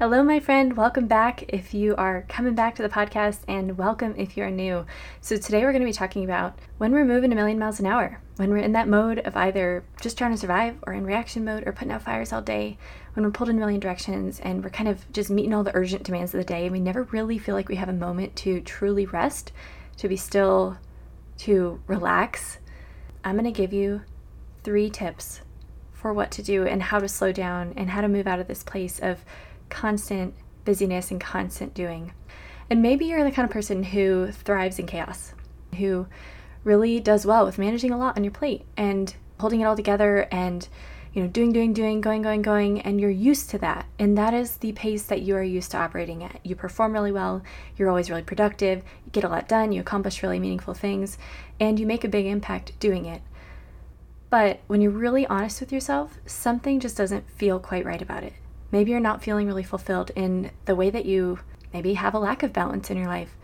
Hello, my friend. Welcome back if you are coming back to the podcast, and welcome if you're new. So today we're going to be talking about when we're moving a million miles an hour, when we're in that mode of either just trying to survive or in reaction mode or putting out fires all day, when we're pulled in a million directions and we're kind of just meeting all the urgent demands of the day and we never really feel like we have a moment to truly rest, to be still, to relax. I'm going to give you 3 tips for what to do and how to slow down and how to move out of this place of constant busyness and constant doing. And maybe you're the kind of person who thrives in chaos, who really does well with managing a lot on your plate and holding it all together and, you know, doing, going, and you're used to that. And that is the pace that you are used to operating at. You perform really well, you're always really productive, you get a lot done, you accomplish really meaningful things, and you make a big impact doing it. But when you're really honest with yourself, something just doesn't feel quite right about it. Maybe you're not feeling really fulfilled in the way that you maybe have a lack of balance in your life.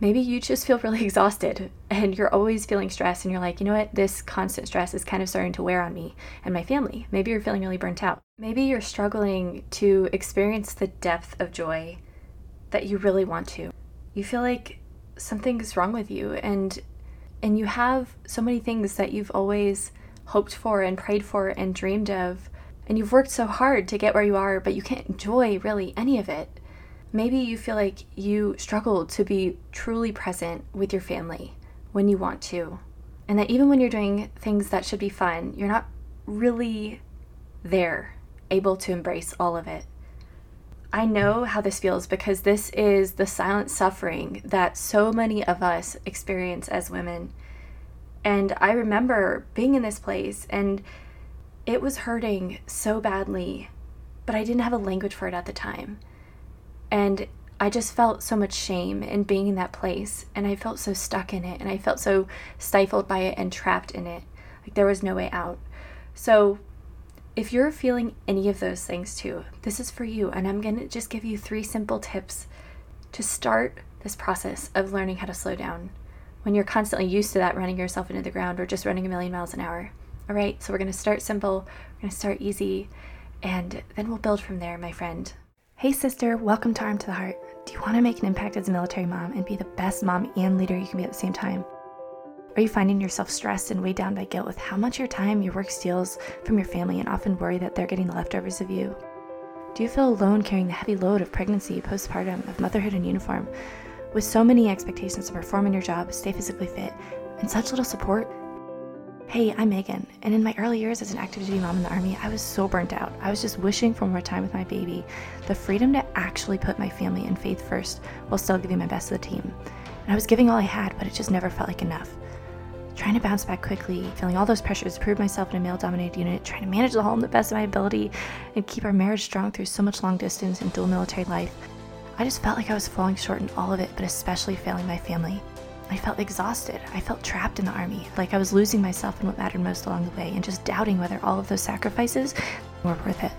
Maybe you just feel really exhausted and you're always feeling stressed and you're like, you know what, this constant stress is kind of starting to wear on me and my family. Maybe you're feeling really burnt out. Maybe you're struggling to experience the depth of joy that you really want to. You feel like something's wrong with you and you have so many things that you've always hoped for and prayed for and dreamed of. And you've worked so hard to get where you are, but you can't enjoy really any of it. Maybe you feel like you struggle to be truly present with your family when you want to. And that even when you're doing things that should be fun, you're not really there, able to embrace all of it. I know how this feels because this is the silent suffering that so many of us experience as women. And I remember being in this place and it was hurting so badly, but I didn't have a language for it at the time. And I just felt so much shame in being in that place, and I felt so stuck in it, and I felt so stifled by it and trapped in it. Like there was no way out. So if you're feeling any of those things too, this is for you, and I'm going to just give you 3 simple tips to start this process of learning how to slow down when you're constantly used to that running yourself into the ground or just running a million miles an hour. All right, so we're going to start simple, we're going to start easy, and then we'll build from there, my friend. Hey sister, welcome to Arm to the Heart. Do you want to make an impact as a military mom and be the best mom and leader you can be at the same time? Are you finding yourself stressed and weighed down by guilt with how much your time your work steals from your family and often worry that they're getting the leftovers of you? Do you feel alone carrying the heavy load of pregnancy, postpartum, of motherhood in uniform, with so many expectations to perform in your job, stay physically fit, and such little support? Hey, I'm Megan, and in my early years as an active duty mom in the Army, I was so burnt out. I was just wishing for more time with my baby, the freedom to actually put my family and faith first while still giving my best to the team. And I was giving all I had, but it just never felt like enough. Trying to bounce back quickly, feeling all those pressures, prove myself in a male-dominated unit, trying to manage the home the best of my ability, and keep our marriage strong through so much long distance and dual military life. I just felt like I was falling short in all of it, but especially failing my family. I felt exhausted. I felt trapped in the Army, like I was losing myself in what mattered most along the way and just doubting whether all of those sacrifices were worth it.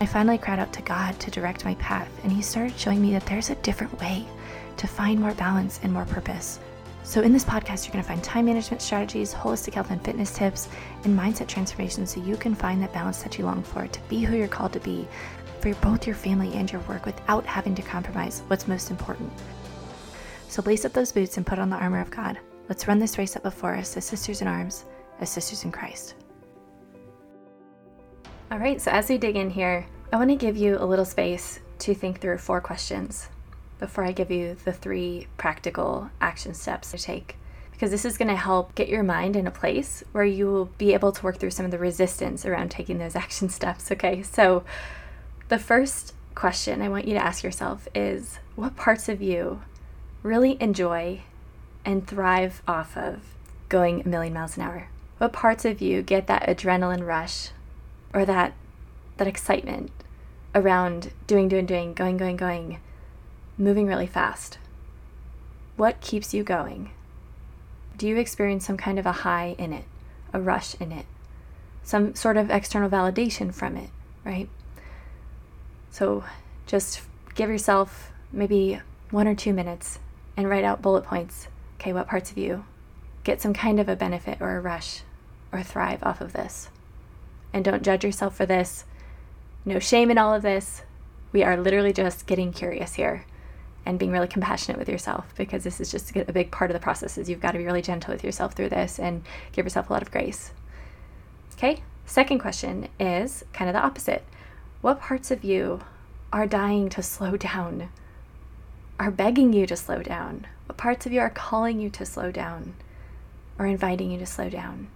I finally cried out to God to direct my path, and He started showing me that there's a different way to find more balance and more purpose. So in this podcast, you're going to find time management strategies, holistic health and fitness tips, and mindset transformation so you can find that balance that you long for, to be who you're called to be for both your family and your work without having to compromise what's most important. So lace up those boots and put on the armor of God. Let's run this race up before us as sisters in arms, as sisters in Christ. All right, so as we dig in here, I want to give you a little space to think through 4 questions before I give you the 3 practical action steps to take, because this is going to help get your mind in a place where you will be able to work through some of the resistance around taking those action steps, okay? So the first question I want you to ask yourself is, what parts of you really enjoy and thrive off of going a million miles an hour? What parts of you get that adrenaline rush or that excitement around doing, going, moving really fast? What keeps you going? Do you experience some kind of a high in it, a rush in it, some sort of external validation from it, right? So just give yourself maybe 1 or 2 minutes and write out bullet points. Okay, what parts of you get some kind of a benefit or a rush or thrive off of this? And don't judge yourself for this. No shame in all of this. We are literally just getting curious here and being really compassionate with yourself, because this is just a big part of the process. Is you've got to be really gentle with yourself through this and give yourself a lot of grace. Okay, second question is kind of the opposite. What parts of you are dying to slow down, are begging you to slow down? What parts of you are calling you to slow down or inviting you to slow down?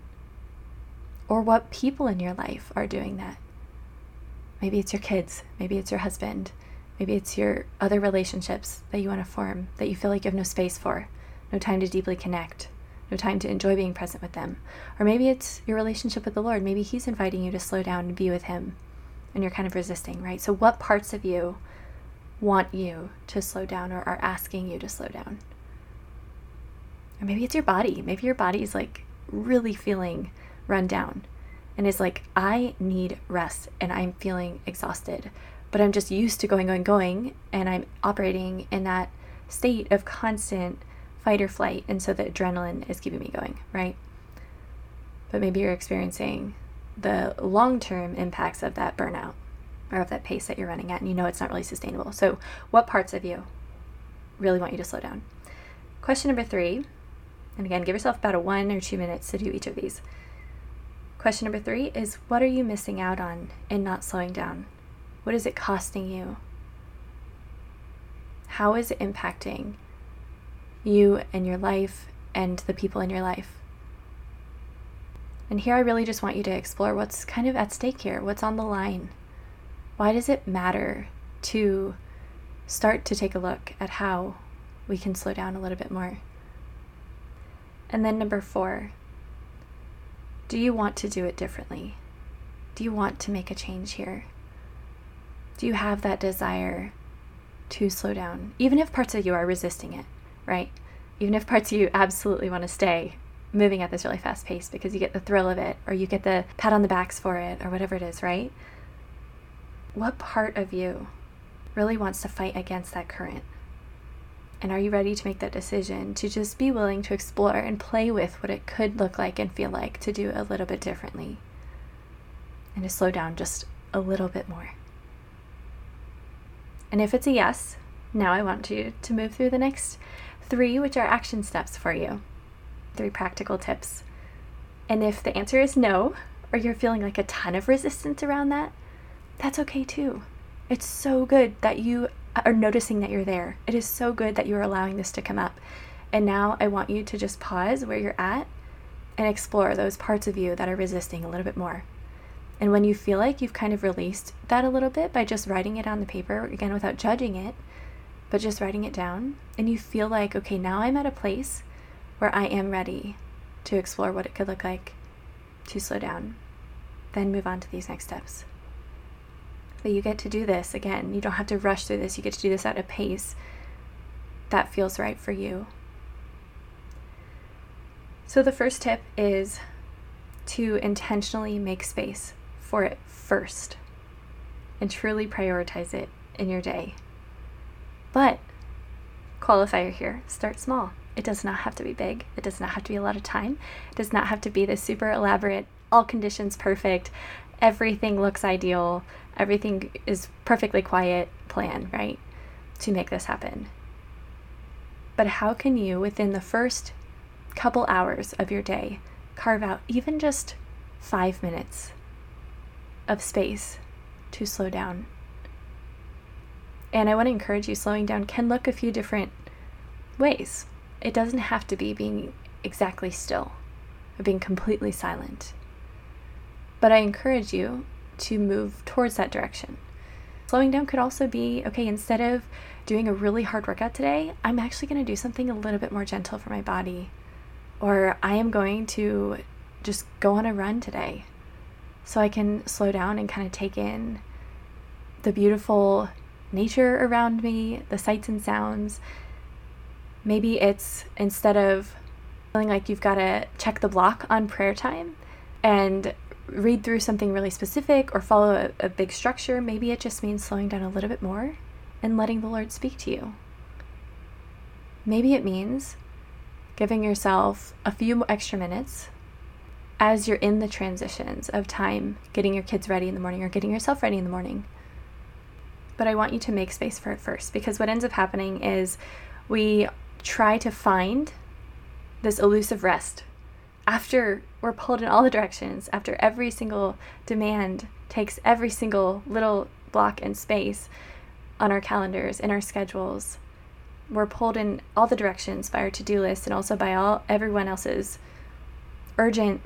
Or what people in your life are doing that? Maybe it's your kids, maybe it's your husband, maybe it's your other relationships that you want to form that you feel like you have no space for, no time to deeply connect, no time to enjoy being present with them. Or maybe it's your relationship with the Lord. Maybe He's inviting you to slow down and be with Him, and you're kind of resisting, right? So what parts of you want you to slow down or are asking you to slow down? Or maybe it's your body. Maybe your body is like really feeling run down and is like, I need rest and I'm feeling exhausted, but I'm just used to going, and I'm operating in that state of constant fight or flight, and so the adrenaline is keeping me going, right? But maybe you're experiencing the long-term impacts of that burnout or of that pace that you're running at, and you know it's not really sustainable. So what parts of you really want you to slow down? Question number 3, and again, give yourself about a 1 or 2 minutes to do each of these. Question number 3 is, what are you missing out on in not slowing down? What is it costing you? How is it impacting you and your life and the people in your life? And here I really just want you to explore what's kind of at stake here, what's on the line. Why does it matter to start to take a look at how we can slow down a little bit more? And then number 4, do you want to do it differently? Do you want to make a change here? Do you have that desire to slow down? Even if parts of you are resisting it, right? Even if parts of you absolutely want to stay moving at this really fast pace because you get the thrill of it, or you get the pat on the backs for it, or whatever it is, right? What part of you really wants to fight against that current? And are you ready to make that decision to just be willing to explore and play with what it could look like and feel like to do a little bit differently and to slow down just a little bit more? And if it's a yes, now I want you to move through the next 3, which are action steps for you, 3 practical tips. And if the answer is no, or you're feeling like a ton of resistance around that, that's okay too. It's so good that you are noticing that you're there. It is so good that you are allowing this to come up. And now I want you to just pause where you're at and explore those parts of you that are resisting a little bit more. And when you feel like you've kind of released that a little bit by just writing it on the paper, again, without judging it, but just writing it down, and you feel like, okay, now I'm at a place where I am ready to explore what it could look like to slow down, then move on to these next steps. So you get to do this again. You don't have to rush through this. You get to do this at a pace that feels right for you. So the first tip is to intentionally make space for it first and truly prioritize it in your day. But qualifier here, start small. It does not have to be big. It does not have to be a lot of time. It does not have to be this super elaborate, all conditions perfect, everything looks ideal, everything is perfectly quiet plan, right, to make this happen. But how can you, within the first couple hours of your day, carve out even just 5 minutes of space to slow down? And I want to encourage you, slowing down can look a few different ways. It doesn't have to be being exactly still or being completely silent. But I encourage you to move towards that direction. Slowing down could also be, okay, instead of doing a really hard workout today, I'm actually going to do something a little bit more gentle for my body. Or I am going to just go on a run today so I can slow down and kind of take in the beautiful nature around me, the sights and sounds. Maybe it's instead of feeling like you've got to check the block on prayer time and read through something really specific or follow a big structure, maybe it just means slowing down a little bit more and letting the Lord speak to you. Maybe it means giving yourself a few extra minutes as you're in the transitions of time, getting your kids ready in the morning or getting yourself ready in the morning. but I want you to make space for it first, because what ends up happening is we try to find this elusive rest after we're pulled in all the directions, after every single demand takes every single little block and space on our calendars, in our schedules. We're pulled in all the directions by our to-do list and also by everyone else's urgent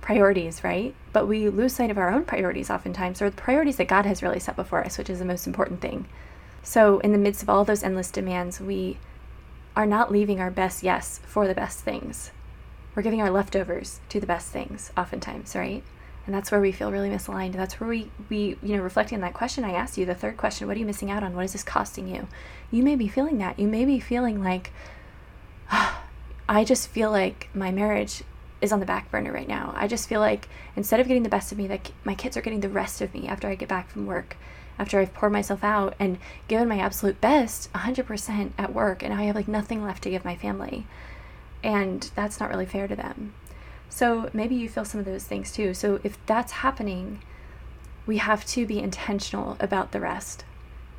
priorities, right? But we lose sight of our own priorities oftentimes, or the priorities that God has really set before us, which is the most important thing. So in the midst of all those endless demands, we are not leaving our best yes for the best things. We're giving our leftovers to the best things oftentimes, right? And that's where we feel really misaligned. That's where we reflecting on that question I asked you, the third question, what are you missing out on? What is this costing you? You may be feeling that. You may be feeling like, oh, I just feel like my marriage is on the back burner right now. I just feel like instead of getting the best of me, that my kids are getting the rest of me after I get back from work, after I've poured myself out and given my absolute best, 100% at work, and I have like nothing left to give my family. And that's not really fair to them. So maybe you feel some of those things too. So if that's happening, we have to be intentional about the rest.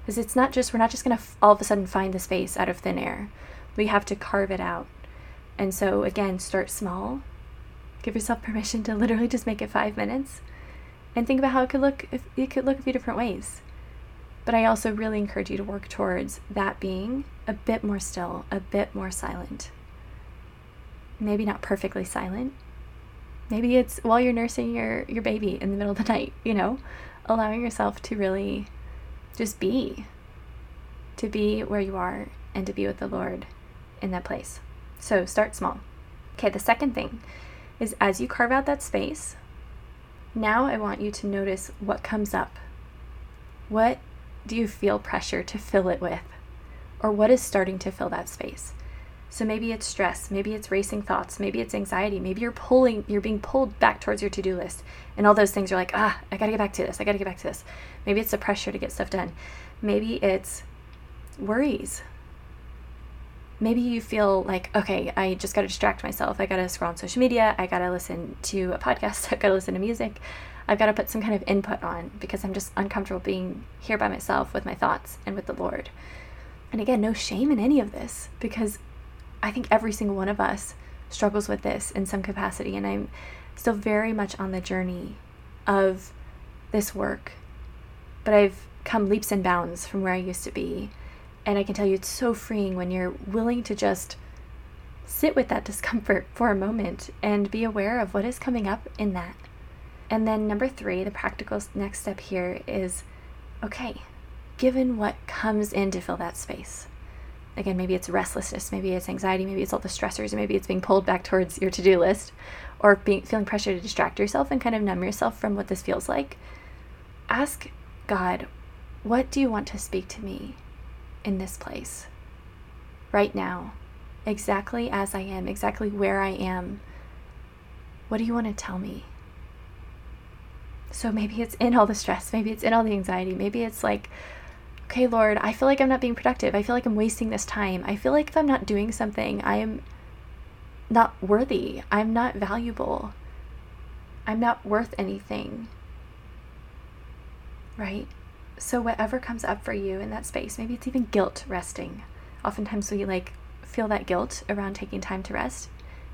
Because it's not just, we're not just going to all of a sudden find the space out of thin air. We have to carve it out. And so again, start small. Give yourself permission to literally just make it 5 minutes and think about how it could look a few different ways. But I also really encourage you to work towards that being a bit more still, a bit more silent. Maybe not perfectly silent. Maybe it's while you're nursing your baby in the middle of the night, allowing yourself to really just be, to be where you are and to be with the Lord in that place. So start small. Okay, the second thing is as you carve out that space, now I want you to notice what comes up. What do you feel pressure to fill it with? Or what is starting to fill that space? So maybe it's stress, maybe it's racing thoughts, maybe it's anxiety, maybe you're being pulled back towards your to-do list, and all those things are like, I gotta get back to this. Maybe it's the pressure to get stuff done. Maybe it's worries. Maybe you feel like, okay, I just gotta distract myself. I gotta scroll on social media. I gotta listen to a podcast. I gotta listen to music. I've gotta put some kind of input on because I'm just uncomfortable being here by myself with my thoughts and with the Lord. And again, no shame in any of this, because I think every single one of us struggles with this in some capacity, and I'm still very much on the journey of this work, but I've come leaps and bounds from where I used to be, and I can tell you it's so freeing when you're willing to just sit with that discomfort for a moment and be aware of what is coming up in that. And then number 3, the practical next step here is, okay, given what comes in to fill that space. Again, maybe it's restlessness, maybe it's anxiety, maybe it's all the stressors, maybe it's being pulled back towards your to-do list, or feeling pressure to distract yourself and kind of numb yourself from what this feels like. Ask God, what do you want to speak to me in this place right now, exactly as I am, exactly where I am? What do you want to tell me? So maybe it's in all the stress, maybe it's in all the anxiety, maybe it's like, okay, Lord, I feel like I'm not being productive. I feel like I'm wasting this time. I feel like if I'm not doing something, I am not worthy. I'm not valuable. I'm not worth anything, right? So whatever comes up for you in that space, maybe it's even guilt resting. Oftentimes we feel that guilt around taking time to rest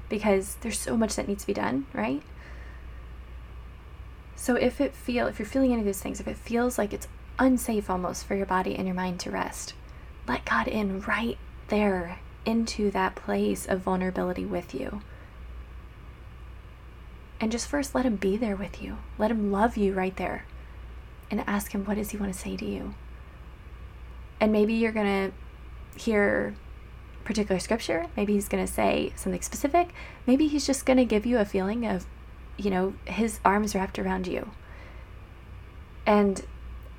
because there's so much that needs to be done, right? So if you're feeling any of those things, if it feels like it's unsafe almost for your body and your mind to rest, let God in right there into that place of vulnerability with you. And just first let him be there with you. Let him love you right there and ask him, what does he want to say to you? And maybe you're going to hear particular scripture. Maybe he's going to say something specific. Maybe he's just going to give you a feeling of, his arms wrapped around you. And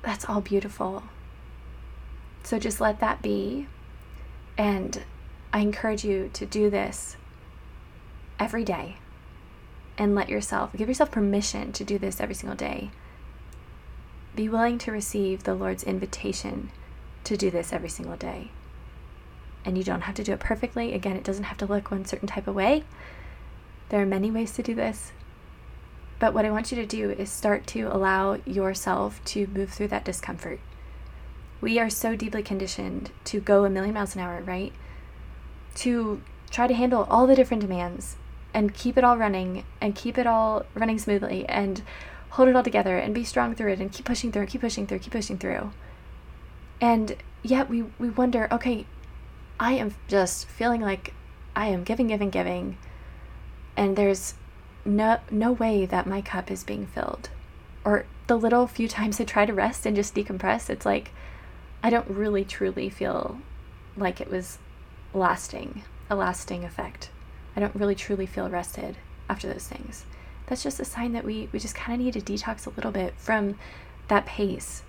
that's all beautiful. So just let that be. And I encourage you to do this every day and give yourself permission to do this every single day. Be willing to receive the Lord's invitation to do this every single day. And you don't have to do it perfectly. Again, it doesn't have to look one certain type of way. There are many ways to do this. But what I want you to do is start to allow yourself to move through that discomfort. We are so deeply conditioned to go a million miles an hour, right? To try to handle all the different demands and keep it all running and keep it all running smoothly and hold it all together and be strong through it and keep pushing through, keep pushing through, keep pushing through. And yet we wonder, okay, I am just feeling like I am giving, and there's no way that my cup is being filled. Or the little few times I try to rest and just decompress, it's like I don't really truly feel like it was a lasting effect. I don't really truly feel rested after those things. That's just a sign that we just kind of need to detox a little bit from that pace.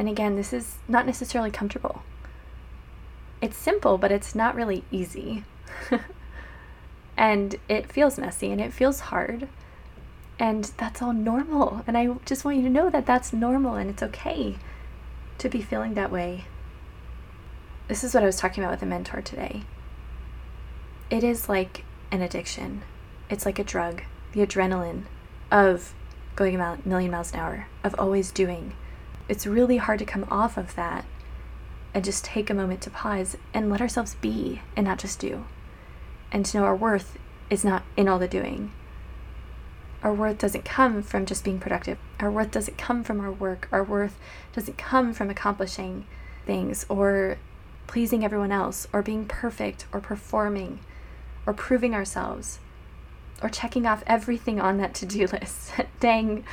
And again, this is not necessarily comfortable. It's simple, but it's not really easy. And it feels messy and it feels hard. And that's all normal. And I just want you to know that that's normal and it's okay to be feeling that way. This is what I was talking about with a mentor today. It is like an addiction. It's like a drug. The adrenaline of going a million miles an hour, of always doing. It's really hard to come off of that and just take a moment to pause and let ourselves be and not just do. And to know our worth is not in all the doing. Our worth doesn't come from just being productive. Our worth doesn't come from our work. Our worth doesn't come from accomplishing things or pleasing everyone else or being perfect or performing or proving ourselves or checking off everything on that to-do list. Dang,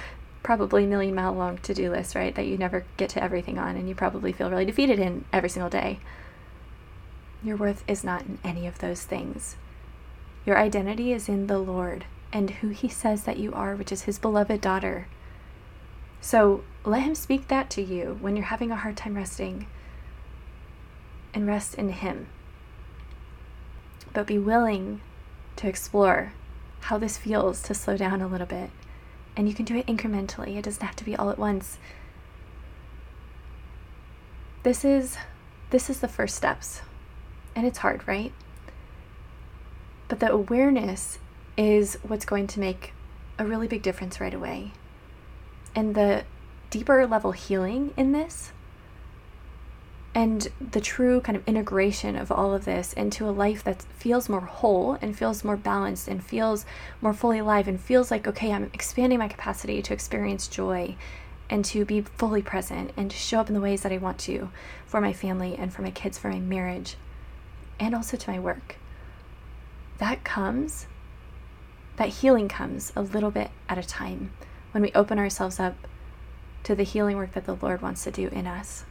probably million-mile-long to-do list, right, that you never get to everything on and you probably feel really defeated in every single day. Your worth is not in any of those things. Your identity is in the Lord and who he says that you are, which is his beloved daughter. So let him speak that to you when you're having a hard time resting, and rest in him. But be willing to explore how this feels to slow down a little bit. And you can do it incrementally. It doesn't have to be all at once. This is the first steps. And it's hard, right? But the awareness is what's going to make a really big difference right away. And the deeper level healing in this and the true kind of integration of all of this into a life that feels more whole and feels more balanced and feels more fully alive and feels like, okay, I'm expanding my capacity to experience joy and to be fully present and to show up in the ways that I want to for my family and for my kids, for my marriage, and also to my work. That healing comes a little bit at a time when we open ourselves up to the healing work that the Lord wants to do in us.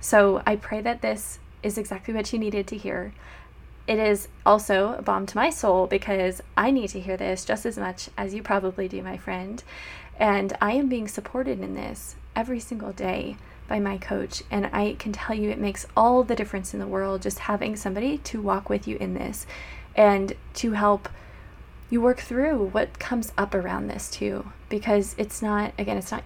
So I pray that this is exactly what you needed to hear. It is also a balm to my soul because I need to hear this just as much as you probably do, my friend. And I am being supported in this every single day by my coach, and I can tell you it makes all the difference in the world just having somebody to walk with you in this and to help you work through what comes up around this too, because it's not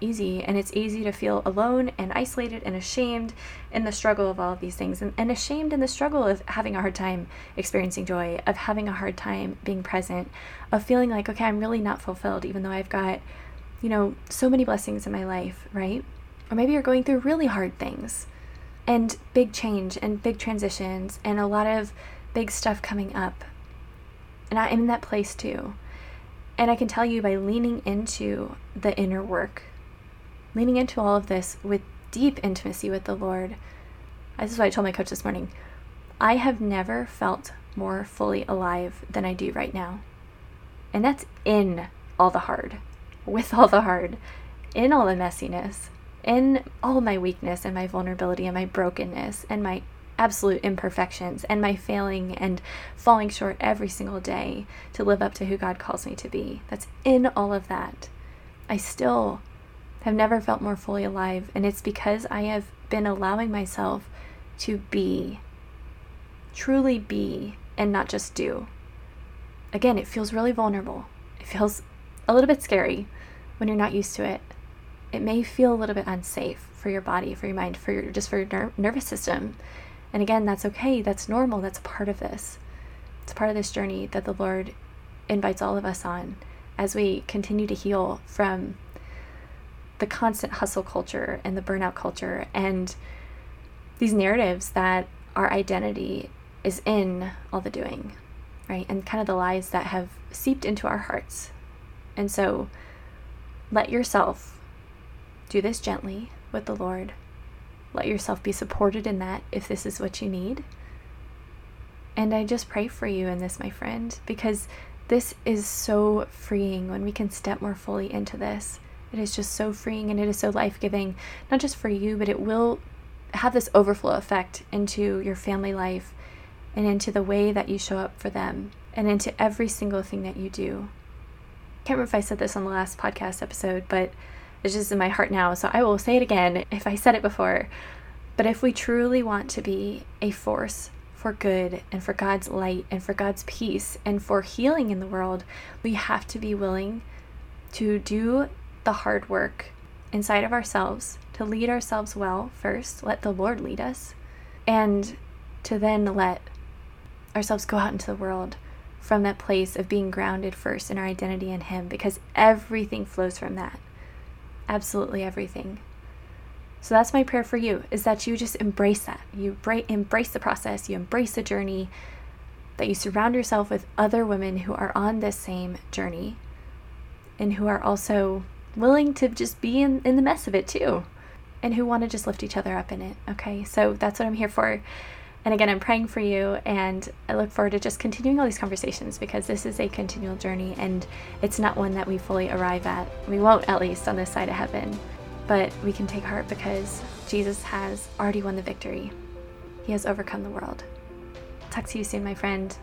easy, and it's easy to feel alone and isolated and ashamed in the struggle of all of these things, and ashamed in the struggle of having a hard time experiencing joy, of having a hard time being present, of feeling like, okay, I'm really not fulfilled even though I've got, so many blessings in my life, right? Or maybe you're going through really hard things and big change and big transitions and a lot of big stuff coming up. And I am in that place too. And I can tell you by leaning into the inner work, leaning into all of this with deep intimacy with the Lord. This is what I told my coach this morning. I have never felt more fully alive than I do right now. And that's in all the hard, with all the hard, in all the messiness, in all my weakness and my vulnerability and my brokenness and my absolute imperfections and my failing and falling short every single day to live up to who God calls me to be. That's in all of that. I still have never felt more fully alive, and it's because I have been allowing myself to be, truly be, and not just do. Again, it feels really vulnerable. It feels a little bit scary when you're not used to it. It may feel a little bit unsafe for your body, for your mind, for your nervous system. And again, that's okay. That's normal. That's a part of this. It's part of this journey that the Lord invites all of us on as we continue to heal from the constant hustle culture and the burnout culture and these narratives that our identity is in all the doing, right? And kind of the lies that have seeped into our hearts. And so let yourself do this gently with the Lord. Let yourself be supported in that if this is what you need. And I just pray for you in this, my friend, because this is so freeing when we can step more fully into this. It is just so freeing and it is so life-giving, not just for you, but it will have this overflow effect into your family life and into the way that you show up for them and into every single thing that you do. I can't remember if I said this on the last podcast episode, but it's just in my heart now, so I will say it again if I said it before. But if we truly want to be a force for good and for God's light and for God's peace and for healing in the world, we have to be willing to do the hard work inside of ourselves, to lead ourselves well first, let the Lord lead us, and to then let ourselves go out into the world from that place of being grounded first in our identity in Him, because everything flows from that. Absolutely everything. So that's my prayer for you, is that you just embrace that. You embrace the process, you embrace the journey, that you surround yourself with other women who are on this same journey and who are also willing to just be in the mess of it too, and who want to just lift each other up in it, okay? So that's what I'm here for. And again, I'm praying for you, and I look forward to just continuing all these conversations, because this is a continual journey, and it's not one that we fully arrive at. We won't, at least, on this side of heaven. But we can take heart because Jesus has already won the victory. He has overcome the world. Talk to you soon, my friend.